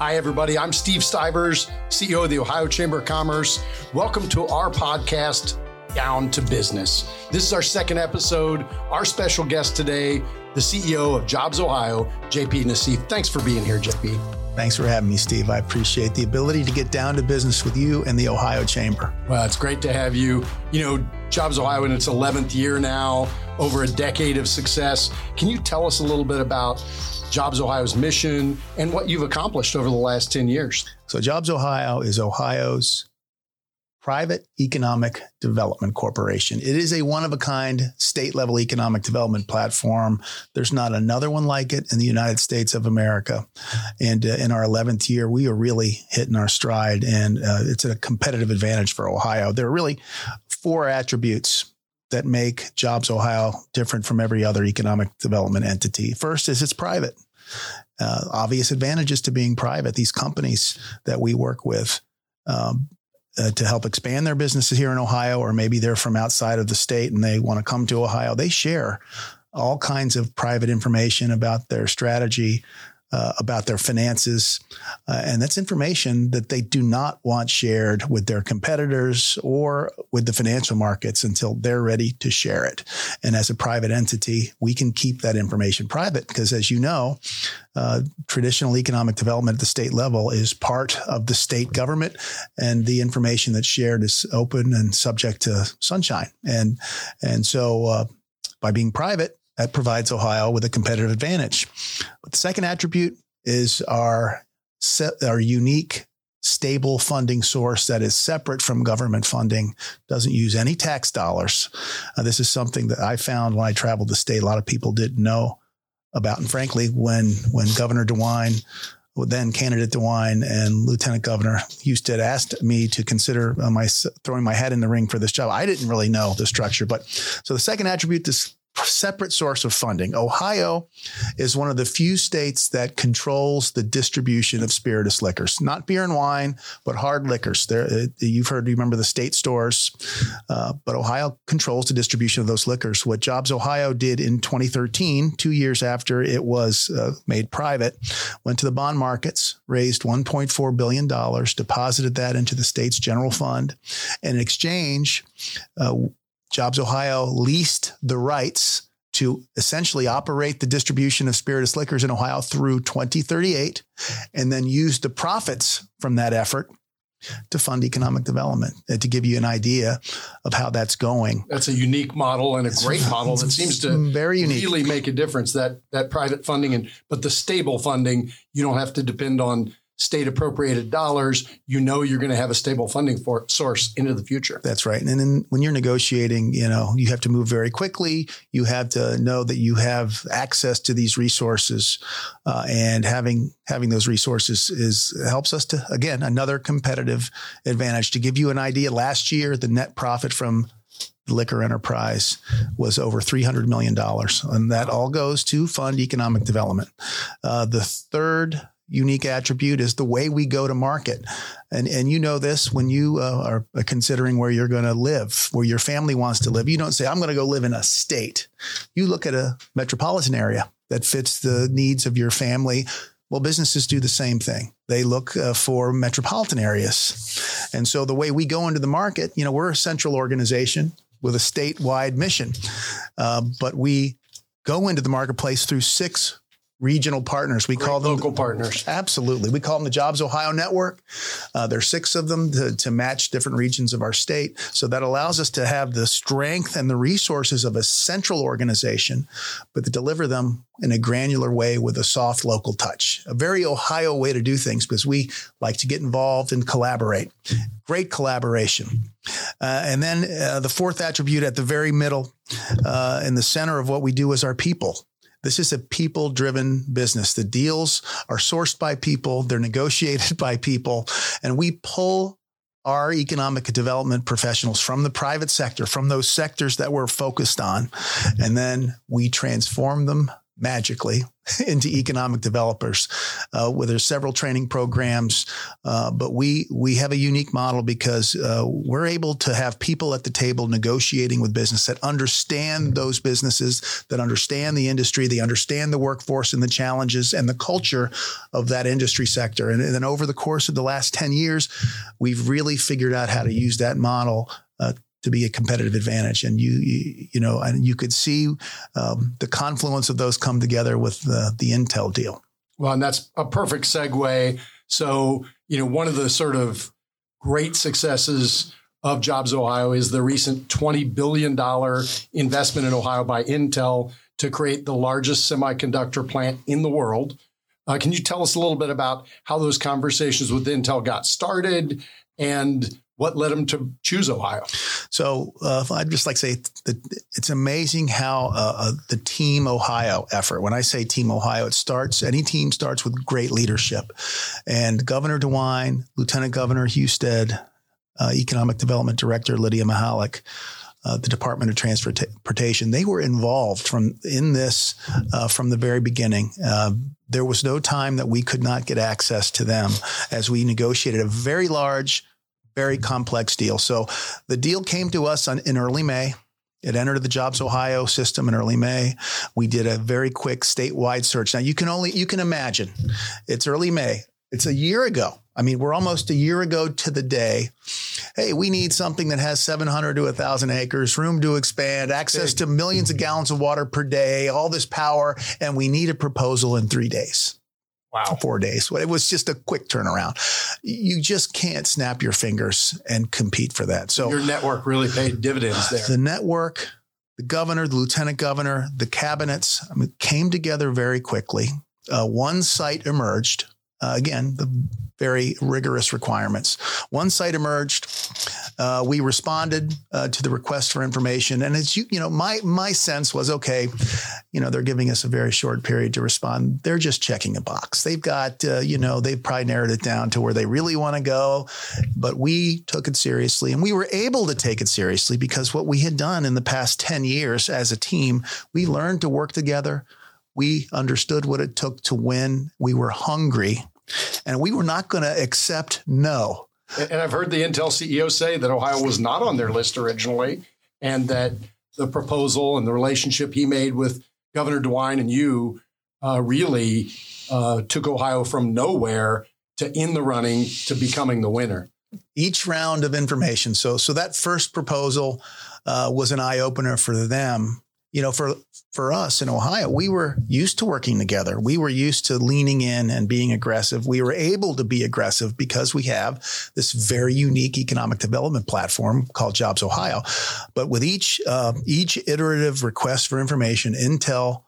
Hi, everybody. I'm Steve Stivers, CEO of the Ohio Chamber of Commerce. Welcome to our podcast, Down to Business. This is our second episode. Our special guest today, the CEO of JobsOhio, JP Nauseef. Thanks for being here, JP. Thanks for having me, Steve. I appreciate the ability to get down to business with you and the Ohio Chamber. Well, it's great to have you. You know, JobsOhio in its 11th year now, over a decade of success. Can you tell us a little bit about JobsOhio's mission and what you've accomplished over the last 10 years? So JobsOhio is Ohio's private economic development corporation. It is a one-of-a-kind state-level economic development platform. There's not another one like it in the United States of America. And in our 11th year, we are really hitting our stride, and it's a competitive advantage for Ohio. There are really four attributes that make JobsOhio different from every other economic development entity. First is it's private. Obvious advantages to being private. These companies that we work with to help expand their businesses here in Ohio, or maybe they're from outside of the state and they want to come to Ohio, they share all kinds of private information about their strategy, about their finances. And that's information that they do not want shared with their competitors or with the financial markets until they're ready to share it. And as a private entity, we can keep that information private because, as you know, traditional economic development at the state level is part of the state government, and the information that's shared is open and subject to sunshine. And so by being private, that provides Ohio with a competitive advantage. But the second attribute is our unique stable funding source that is separate from government funding, doesn't use any tax dollars. This is something that I found when I traveled the state. A lot of people didn't know about. And frankly, when Governor DeWine, then candidate DeWine, and Lieutenant Governor Husted asked me to consider throwing my hat in the ring for this job, I didn't really know the structure. But so the second attribute, this separate source of funding. Ohio is one of the few states that controls the distribution of spirituous liquors, not beer and wine, but hard liquors. You remember the state stores, but Ohio controls the distribution of those liquors. What JobsOhio did in 2013, 2 years after it was made private, went to the bond markets, raised $1.4 billion, deposited that into the state's general fund, and in exchange, JobsOhio leased the rights to essentially operate the distribution of spirituous liquors in Ohio through 2038, and then used the profits from that effort to fund economic development. To give you an idea of how that's going. That's a unique model and a great model that seems to really make a difference, that private funding, but the stable funding, you don't have to depend on state appropriated dollars. You know, you're going to have a stable funding source into the future. That's right. And then when you're negotiating, you know, you have to move very quickly. You have to know that you have access to these resources, and having those resources helps us to, again, another competitive advantage. To give you an idea, last year, the net profit from liquor enterprise was over $300 million. And that all goes to fund economic development. The third unique attribute is the way we go to market. And you know this, when you are considering where you're going to live, where your family wants to live, you don't say, I'm going to go live in a state. You look at a metropolitan area that fits the needs of your family. Well, businesses do the same thing. They look for metropolitan areas. And so the way we go into the market, you know, we're a central organization with a statewide mission, but we go into the marketplace through six regional partners. We call them local partners. Absolutely. We call them the JobsOhio Network. There's six of them to match different regions of our state. So that allows us to have the strength and the resources of a central organization, but to deliver them in a granular way with a soft local touch, a very Ohio way to do things, because we like to get involved and collaborate. Great collaboration. And then the fourth attribute at the very middle, in the center of what we do, is our people. This is a people-driven business. The deals are sourced by people. They're negotiated by people. And we pull our economic development professionals from the private sector, from those sectors that we're focused on. And then we transform them, magically into economic developers, where there's several training programs. But we have a unique model because we're able to have people at the table negotiating with business that understand those businesses, that understand the industry, they understand the workforce and the challenges and the culture of that industry sector. And then over the course of the last 10 years, we've really figured out how to use that model to be a competitive advantage. And you could see the confluence of those come together with the Intel deal. Well, and that's a perfect segue. So, one of the sort of great successes of JobsOhio is the recent $20 billion investment in Ohio by Intel to create the largest semiconductor plant in the world. Can you tell us a little bit about how those conversations with Intel got started and what led them to choose Ohio? So I'd just like to say that it's amazing how the Team Ohio effort, when I say Team Ohio, any team starts with great leadership. And Governor DeWine, Lieutenant Governor Husted, Economic Development Director Lydia Mihalik, the Department of Transportation, they were involved in this from the very beginning. There was no time that we could not get access to them as we negotiated a very large, very complex deal. So the deal came to us in early May. It entered the JobsOhio system in early May. We did a very quick statewide search. Now you can imagine it's early May. It's a year ago. I mean, we're almost a year ago to the day. Hey, we need something that has 700 to 1,000 acres, room to expand, access to millions of gallons of water per day, all this power, and we need a proposal in 3 days. Wow. 4 days. It was just a quick turnaround. You just can't snap your fingers and compete for that. So your network really paid dividends there. The network, the governor, the lieutenant governor, the cabinets came together very quickly. One site emerged. Again, the very rigorous requirements. One site emerged. We responded to the request for information. And it's, my sense was, okay, they're giving us a very short period to respond. They're just checking a box. They've got, they've probably narrowed it down to where they really want to go. But we took it seriously, and we were able to take it seriously because what we had done in the past 10 years as a team, we learned to work together. We understood what it took to win. We were hungry, and we were not going to accept no. And I've heard the Intel CEO say that Ohio was not on their list originally, and that the proposal and the relationship he made with Governor DeWine and you really took Ohio from nowhere to in the running to becoming the winner. Each round of information. So that first proposal was an eye-opener for them. For us in Ohio, we were used to working together. We were used to leaning in and being aggressive. We were able to be aggressive because we have this very unique economic development platform called JobsOhio. But with each iterative request for information, Intel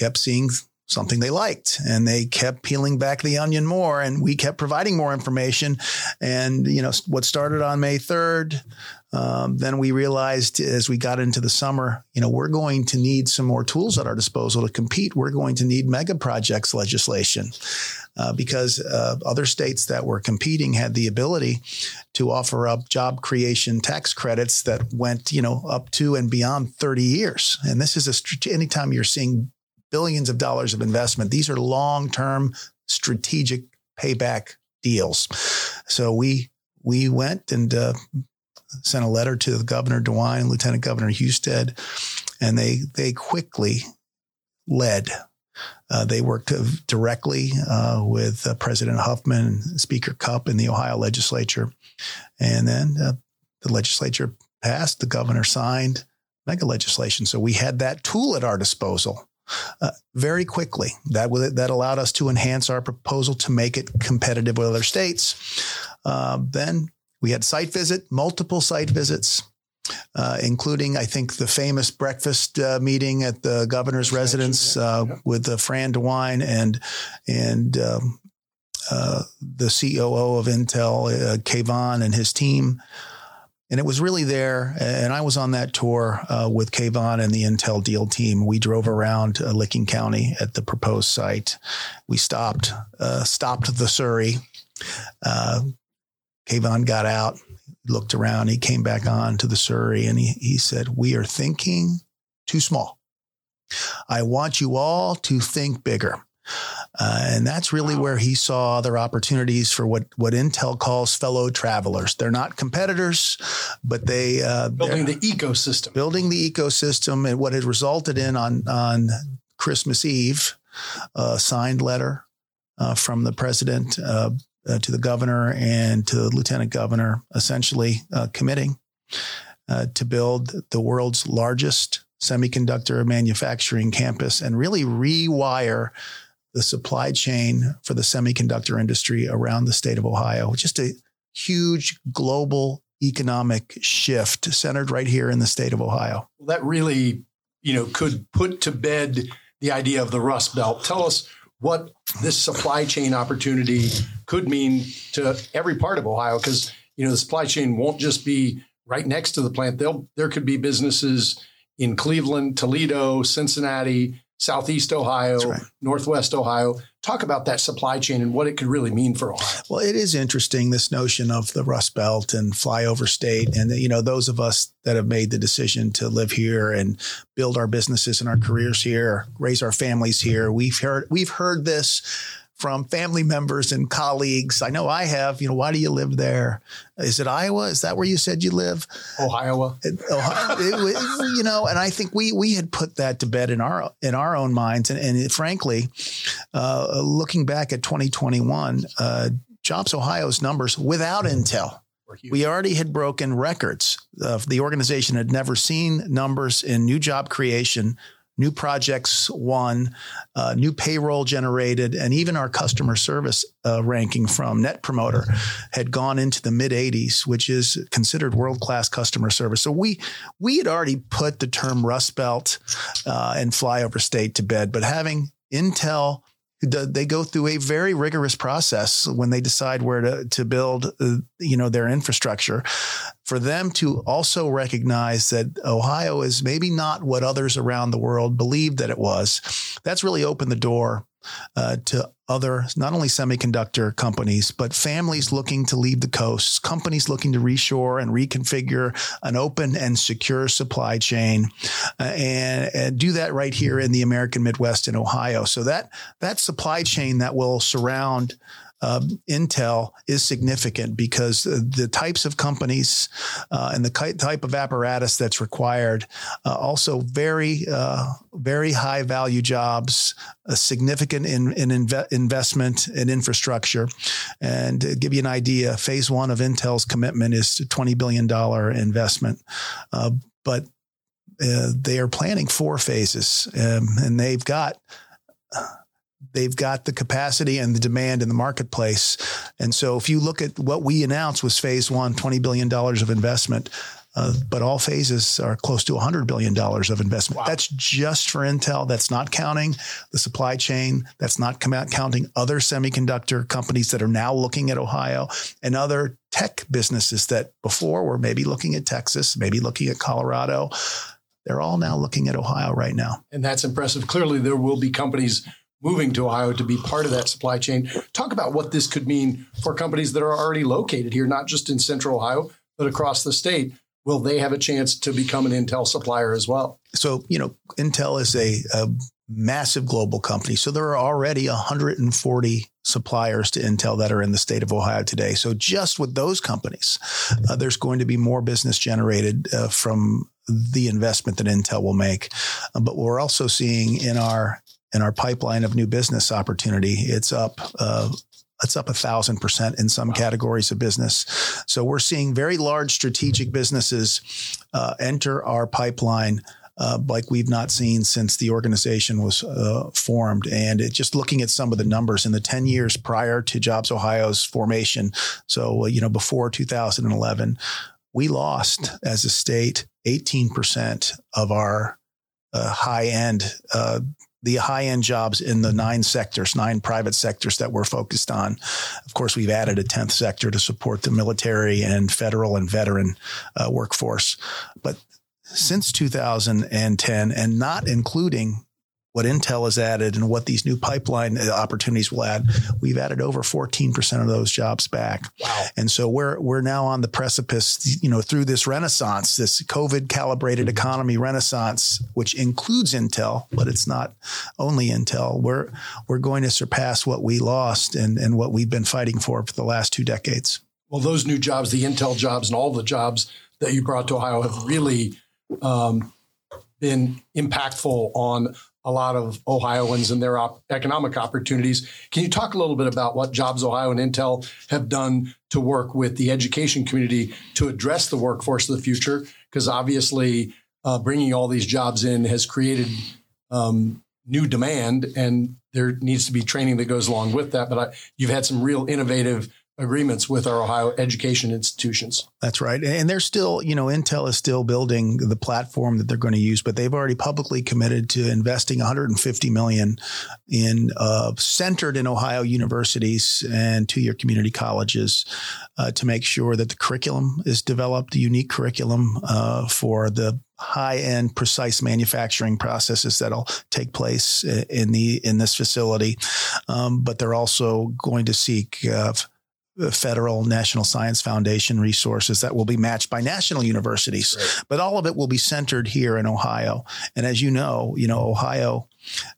kept seeing something they liked, and they kept peeling back the onion more, and we kept providing more information. And, what started on May 3rd, then we realized as we got into the summer, we're going to need some more tools at our disposal to compete. We're going to need mega projects legislation because other states that were competing had the ability to offer up job creation tax credits that went, up to and beyond 30 years. And this is anytime you're seeing billions of dollars of investment, these are long-term strategic payback deals. So we went and sent a letter to Governor DeWine and Lieutenant Governor Husted, and they quickly led. They worked directly with President Huffman and Speaker Cupp in the Ohio legislature. And then the legislature passed, the governor signed mega legislation. So we had that tool at our disposal. Very quickly. That allowed us to enhance our proposal to make it competitive with other states. Then we had multiple site visits, including, I think, the famous breakfast meeting at the governor's residence with Fran DeWine and the COO of Intel, Kayvon, and his team. And it was really there, and I was on that tour with Kayvon and the Intel deal team. We drove around Licking County at the proposed site. We stopped the surrey. Kayvon got out, looked around. He came back on to the surrey, and he said, "We are thinking too small. I want you all to think bigger. And that's really where he saw other opportunities for what Intel calls fellow travelers. They're not competitors, but they building the ecosystem, and what had resulted in on Christmas Eve, a signed letter from the president to the governor and to the lieutenant governor, essentially committing to build the world's largest semiconductor manufacturing campus and really rewire the supply chain for the semiconductor industry around the state of Ohio. Just a huge global economic shift centered right here in the state of Ohio. Well, that really, could put to bed the idea of the Rust Belt. Tell us what this supply chain opportunity could mean to every part of Ohio, because, the supply chain won't just be right next to the plant. There could be businesses in Cleveland, Toledo, Cincinnati, Southeast Ohio, right, Northwest Ohio. Talk about that supply chain and what it could really mean for Ohio. Well, it is interesting, this notion of the Rust Belt and flyover state. And, those of us that have made the decision to live here and build our businesses and our careers here, raise our families here, we've heard this from family members and colleagues. I know I have, why do you live there? Is it Iowa? Is that where you said you live? Ohio. And I think we had put that to bed in our own minds. And frankly, looking back at 2021, JobsOhio's numbers without Intel, we already had broken records. The organization had never seen numbers in new job creation, new projects won, new payroll generated, and even our customer service ranking from Net Promoter had gone into the mid-80s, which is considered world-class customer service. So we had already put the term Rust Belt and flyover state to bed, but having Intel, they go through a very rigorous process when they decide where to build, their infrastructure. For them to also recognize that Ohio is maybe not what others around the world believed that it was, that's really opened the door to other, not only semiconductor companies, but families looking to leave the coasts, companies looking to reshore and reconfigure an open and secure supply chain, and do that right here in the American Midwest in Ohio. So that supply chain that will surround Intel is significant because the types of companies and the type of apparatus that's required, also very, very high value jobs, a significant investment in infrastructure. And to give you an idea, phase one of Intel's commitment is to $20 billion investment. But they are planning four phases, and they've got the capacity and the demand in the marketplace. And so if you look at what we announced was phase one, $20 billion of investment, but all phases are close to $100 billion of investment. Wow. That's just for Intel. That's not counting the supply chain. That's not counting other semiconductor companies that are now looking at Ohio and other tech businesses that before were maybe looking at Texas, maybe looking at Colorado. They're all now looking at Ohio right now. And that's impressive. Clearly, there will be companies moving to Ohio to be part of that supply chain. Talk about what this could mean for companies that are already located here, not just in central Ohio, but across the state. Will they have a chance to become an Intel supplier as well? So, Intel is a massive global company. So there are already 140 suppliers to Intel that are in the state of Ohio today. So just with those companies, there's going to be more business generated from the investment that Intel will make. But we're also seeing in our pipeline of new business opportunity, it's up 1,000% in some categories of business. So we're seeing very large strategic businesses enter our pipeline like we've not seen since the organization was formed. And just looking at some of the numbers in the 10 years prior to JobsOhio's formation, so before 2011, we lost as a state 18% of our high-end jobs in the nine private sectors that we're focused on. Of course, we've added a 10th sector to support the military and federal and veteran workforce. But since 2010, and not including what Intel has added and what these new pipeline opportunities will add, we've added over 14% of those jobs back. Wow. And so we're now on the precipice, you know, through this renaissance, this COVID calibrated economy renaissance, which includes Intel, but it's not only Intel. We're going to surpass what we lost and what we've been fighting for the last 2 decades. Well, those new jobs, the Intel jobs and all the jobs that you brought to Ohio have really been impactful on a lot of Ohioans and their economic opportunities. Can you talk a little bit about what JobsOhio and Intel have done to work with the education community to address the workforce of the future? Because obviously bringing all these jobs in has created new demand, and there needs to be training that goes along with that. But you've had some real innovative agreements with our Ohio education institutions. That's right. And they're still, you know, Intel is still building the platform that they're going to use, but they've already publicly committed to investing $150 million in centered in Ohio universities and two-year community colleges to make sure that the curriculum is developed, a unique curriculum for the high-end precise manufacturing processes that'll take place in this facility. But they're also going to seek federal National Science Foundation resources that will be matched by national universities, right. But all of it will be centered here in Ohio. And as you know, Ohio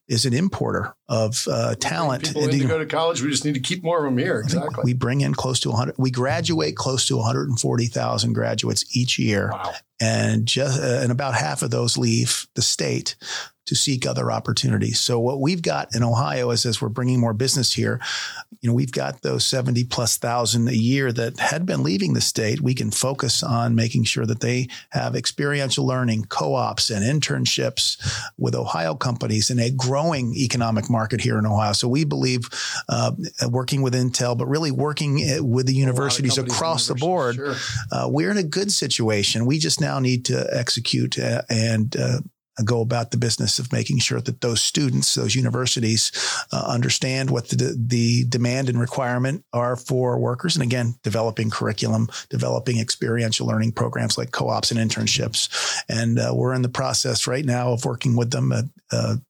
is an importer of talent. People need to go to college. We just need to keep more of them here. Exactly. We bring in close to 100. We graduate close to 140,000 graduates each year. Wow. And and about half of those leave the state to seek other opportunities. So what we've got in Ohio is, as we're bringing more business here, you know, we've got those 70,000+ a year that had been leaving the state. We can focus on making sure that they have experiential learning, co-ops and internships with Ohio companies in a growing economic market here in Ohio. So we believe working with Intel, but really working with the universities across the board, sure. We're in a good situation. We just now need to execute and go about the business of making sure that those students, those universities understand what the demand and requirement are for workers. And again, developing curriculum, developing experiential learning programs like co-ops and internships. And we're in the process right now of working with them.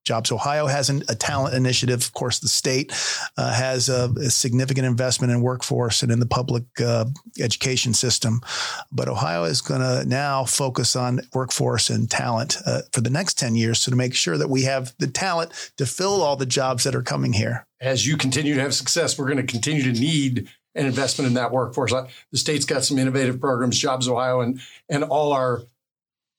JobsOhio has a talent initiative. Of course, the state has a significant investment in workforce and in the public education system. But Ohio is going to now focus on workforce and talent for the next 10 years, so to make sure that we have the talent to fill all the jobs that are coming here. As you continue to have success, we're going to continue to need an investment in that workforce. The state's got some innovative programs, JobsOhio, and all our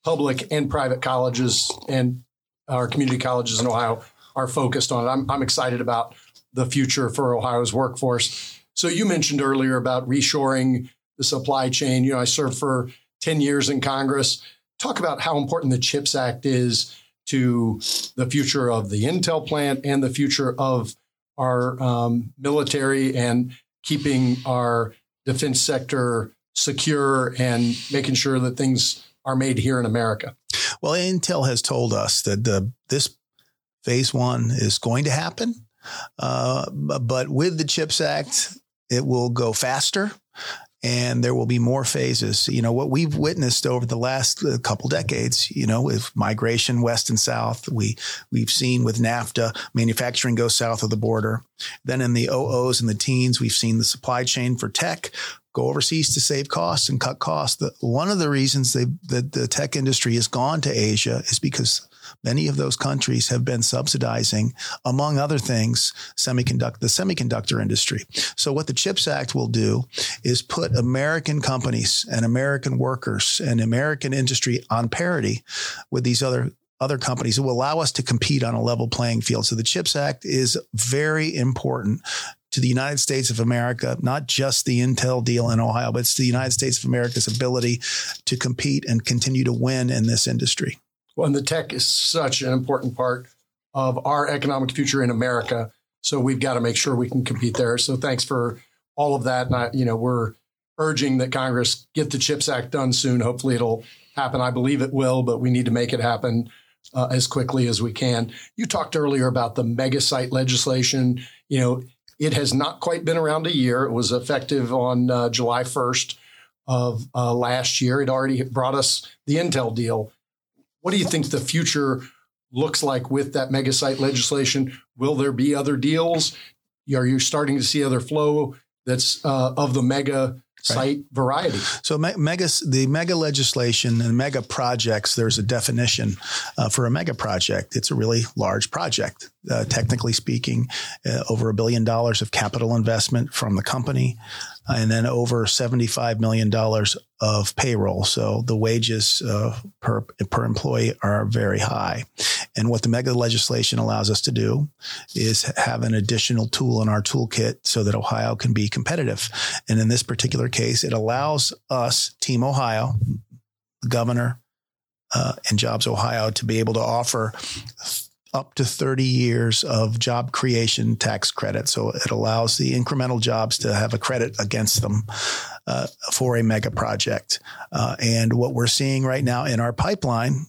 public and private colleges and our community colleges in Ohio are focused on it. I'm excited about the future for Ohio's workforce. So you mentioned earlier about reshoring the supply chain. You know, I served for 10 years in Congress. Talk about how important the CHIPS Act is to the future of the Intel plant and the future of our military and keeping our defense sector secure and making sure that things are made here in America. Well, Intel has told us that this phase one is going to happen, but with the CHIPS Act, it will go faster. And there will be more phases. You know, what we've witnessed over the last couple decades, you know, with migration west and south, we've seen with NAFTA, manufacturing go south of the border. Then in the 00s and the teens, we've seen the supply chain for tech go overseas to save costs and cut costs. One of the reasons that the tech industry has gone to Asia is because many of those countries have been subsidizing, among other things, the semiconductor industry. So what the CHIPS Act will do is put American companies and American workers and American industry on parity with these other companies. It will allow us to compete on a level playing field. So the CHIPS Act is very important to the United States of America, not just the Intel deal in Ohio, but it's the United States of America's ability to compete and continue to win in this industry. Well, and the tech is such an important part of our economic future in America. So we've got to make sure we can compete there. So thanks for all of that. And we're urging that Congress get the CHIPS Act done soon. Hopefully it'll happen. I believe it will, but we need to make it happen as quickly as we can. You talked earlier about the mega site legislation. You know, it has not quite been around a year. It was effective on July 1st of last year. It already brought us the Intel deal. What do you think the future looks like with that mega site legislation. Will there be other deals? Are you starting to see other flow that's of the mega site variety? So the mega legislation and mega projects, there's a definition for a mega project. It's a really large project, technically speaking, over $1 billion of capital investment from the company, and then over $75 million of payroll. So the wages per employee are very high. And what the mega legislation allows us to do is have an additional tool in our toolkit so that Ohio can be competitive. And in this particular case, it allows us, Team Ohio, the governor, and JobsOhio, to be able to offer up to 30 years of job creation tax credit. So it allows the incremental jobs to have a credit against them for a mega project. And what we're seeing right now in our pipeline,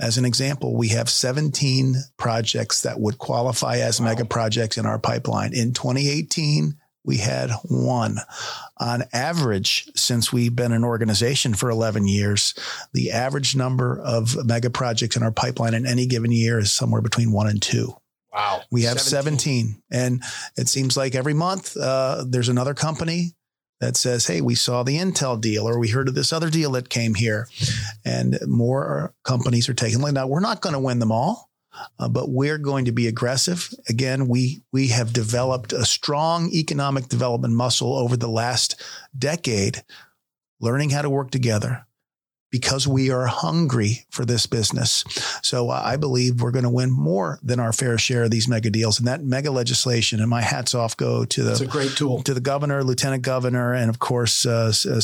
as an example, we have 17 projects that would qualify as mega projects in our pipeline. In 2018, we had one. On average, since we've been an organization for 11 years, the average number of mega projects in our pipeline in any given year is somewhere between 1 and 2. Wow. We have 17. And it seems like every month there's another company that says, hey, we saw the Intel deal, or we heard of this other deal that came here. And more companies are taking. Now, we're not going to win them all. But we're going to be aggressive. Again, we have developed a strong economic development muscle over the last decade, learning how to work together because we are hungry for this business. So I believe we're going to win more than our fair share of these mega deals and that mega legislation. And my hats off go to That's a great tool. To the governor, lieutenant governor, and of course,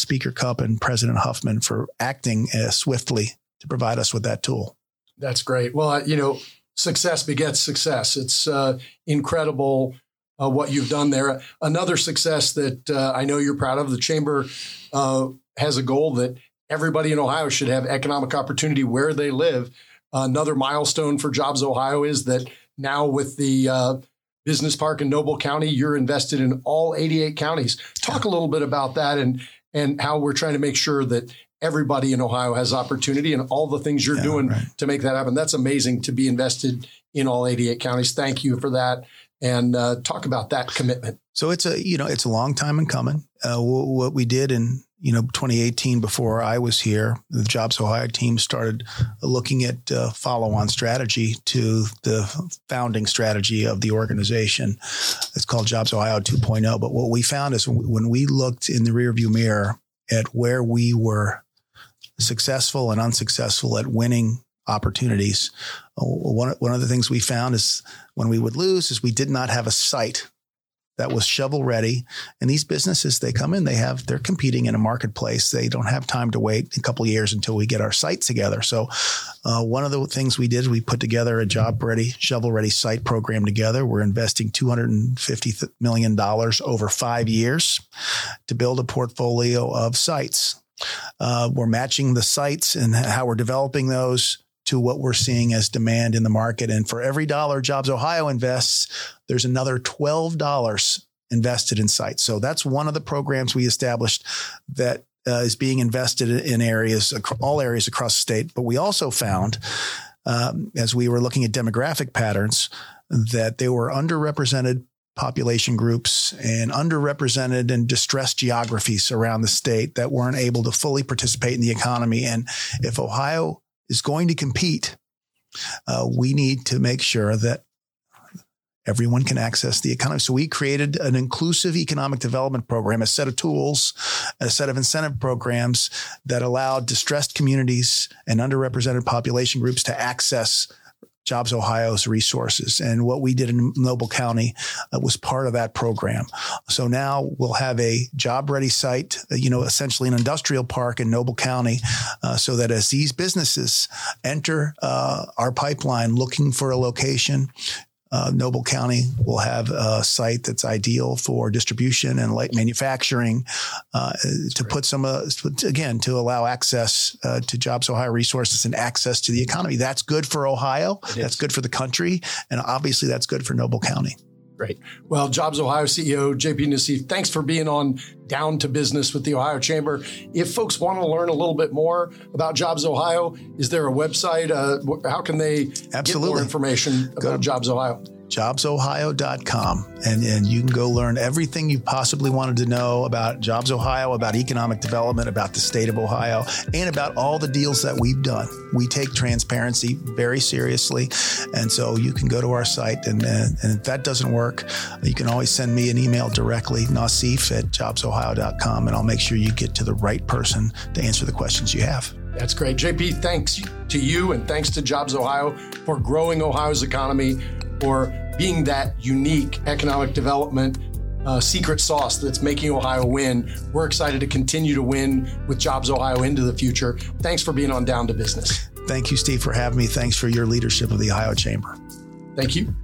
Speaker Cupp and President Huffman for acting swiftly to provide us with that tool. That's great. Well, you know, success begets success. It's incredible what you've done there. Another success that I know you're proud of, the Chamber has a goal that everybody in Ohio should have economic opportunity where they live. Another milestone for JobsOhio is that now with the business park in Noble County, you're invested in all 88 counties. Talk a little bit about that and how we're trying to make sure that everybody in Ohio has opportunity and all the things you're doing to make that happen. That's amazing to be invested in all 88 counties. Thank you for that. And talk about that commitment. So it's a long time in coming. What we did in 2018, before I was here, the JobsOhio team started looking at follow-on strategy to the founding strategy of the organization. It's called JobsOhio 2.0. But what we found is when we looked in the rearview mirror at where we were successful and unsuccessful at winning opportunities. One of the things we found is when we would lose is we did not have a site that was shovel ready. And these businesses, they come in, they're competing in a marketplace. They don't have time to wait a couple of years until we get our site together. So one of the things we did, we put together a job ready, shovel ready site program together. We're investing $250 million over 5 years to build a portfolio of sites. We're matching the sites and how we're developing those to what we're seeing as demand in the market. And for every dollar JobsOhio invests, there's another $12 invested in sites. So that's one of the programs we established that is being invested in all areas across the state. But we also found, as we were looking at demographic patterns, that they were underrepresented population groups and underrepresented and distressed geographies around the state that weren't able to fully participate in the economy. And if Ohio is going to compete, we need to make sure that everyone can access the economy. So we created an inclusive economic development program, a set of tools, a set of incentive programs that allowed distressed communities and underrepresented population groups to access JobsOhio's resources. And what we did in Noble County was part of that program. So now we'll have a job ready site, essentially an industrial park in Noble County, so that as these businesses enter our pipeline looking for a location, Noble County will have a site that's ideal for distribution and light manufacturing to put some, to allow access to JobsOhio resources and access to the economy. That's good for Ohio. That's good for the country. And obviously that's good for Noble County. Great. Well, JobsOhio CEO JP Nauseef, thanks for being on Down to Business with the Ohio Chamber. If folks want to learn a little bit more about JobsOhio, is there a website? How can they get more information about JobsOhio? JobsOhio.com. And you can go learn everything you possibly wanted to know about JobsOhio, about economic development, about the state of Ohio, and about all the deals that we've done. We take transparency very seriously. And so you can go to our site. And if that doesn't work, you can always send me an email directly, Nauseef@JobsOhio.com, and I'll make sure you get to the right person to answer the questions you have. That's great. JP, thanks to you and thanks to JobsOhio for growing Ohio's economy, for being that unique economic development secret sauce that's making Ohio win. We're excited to continue to win with JobsOhio into the future. Thanks for being on Down to Business. Thank you, Steve, for having me. Thanks for your leadership of the Ohio Chamber. Thank you.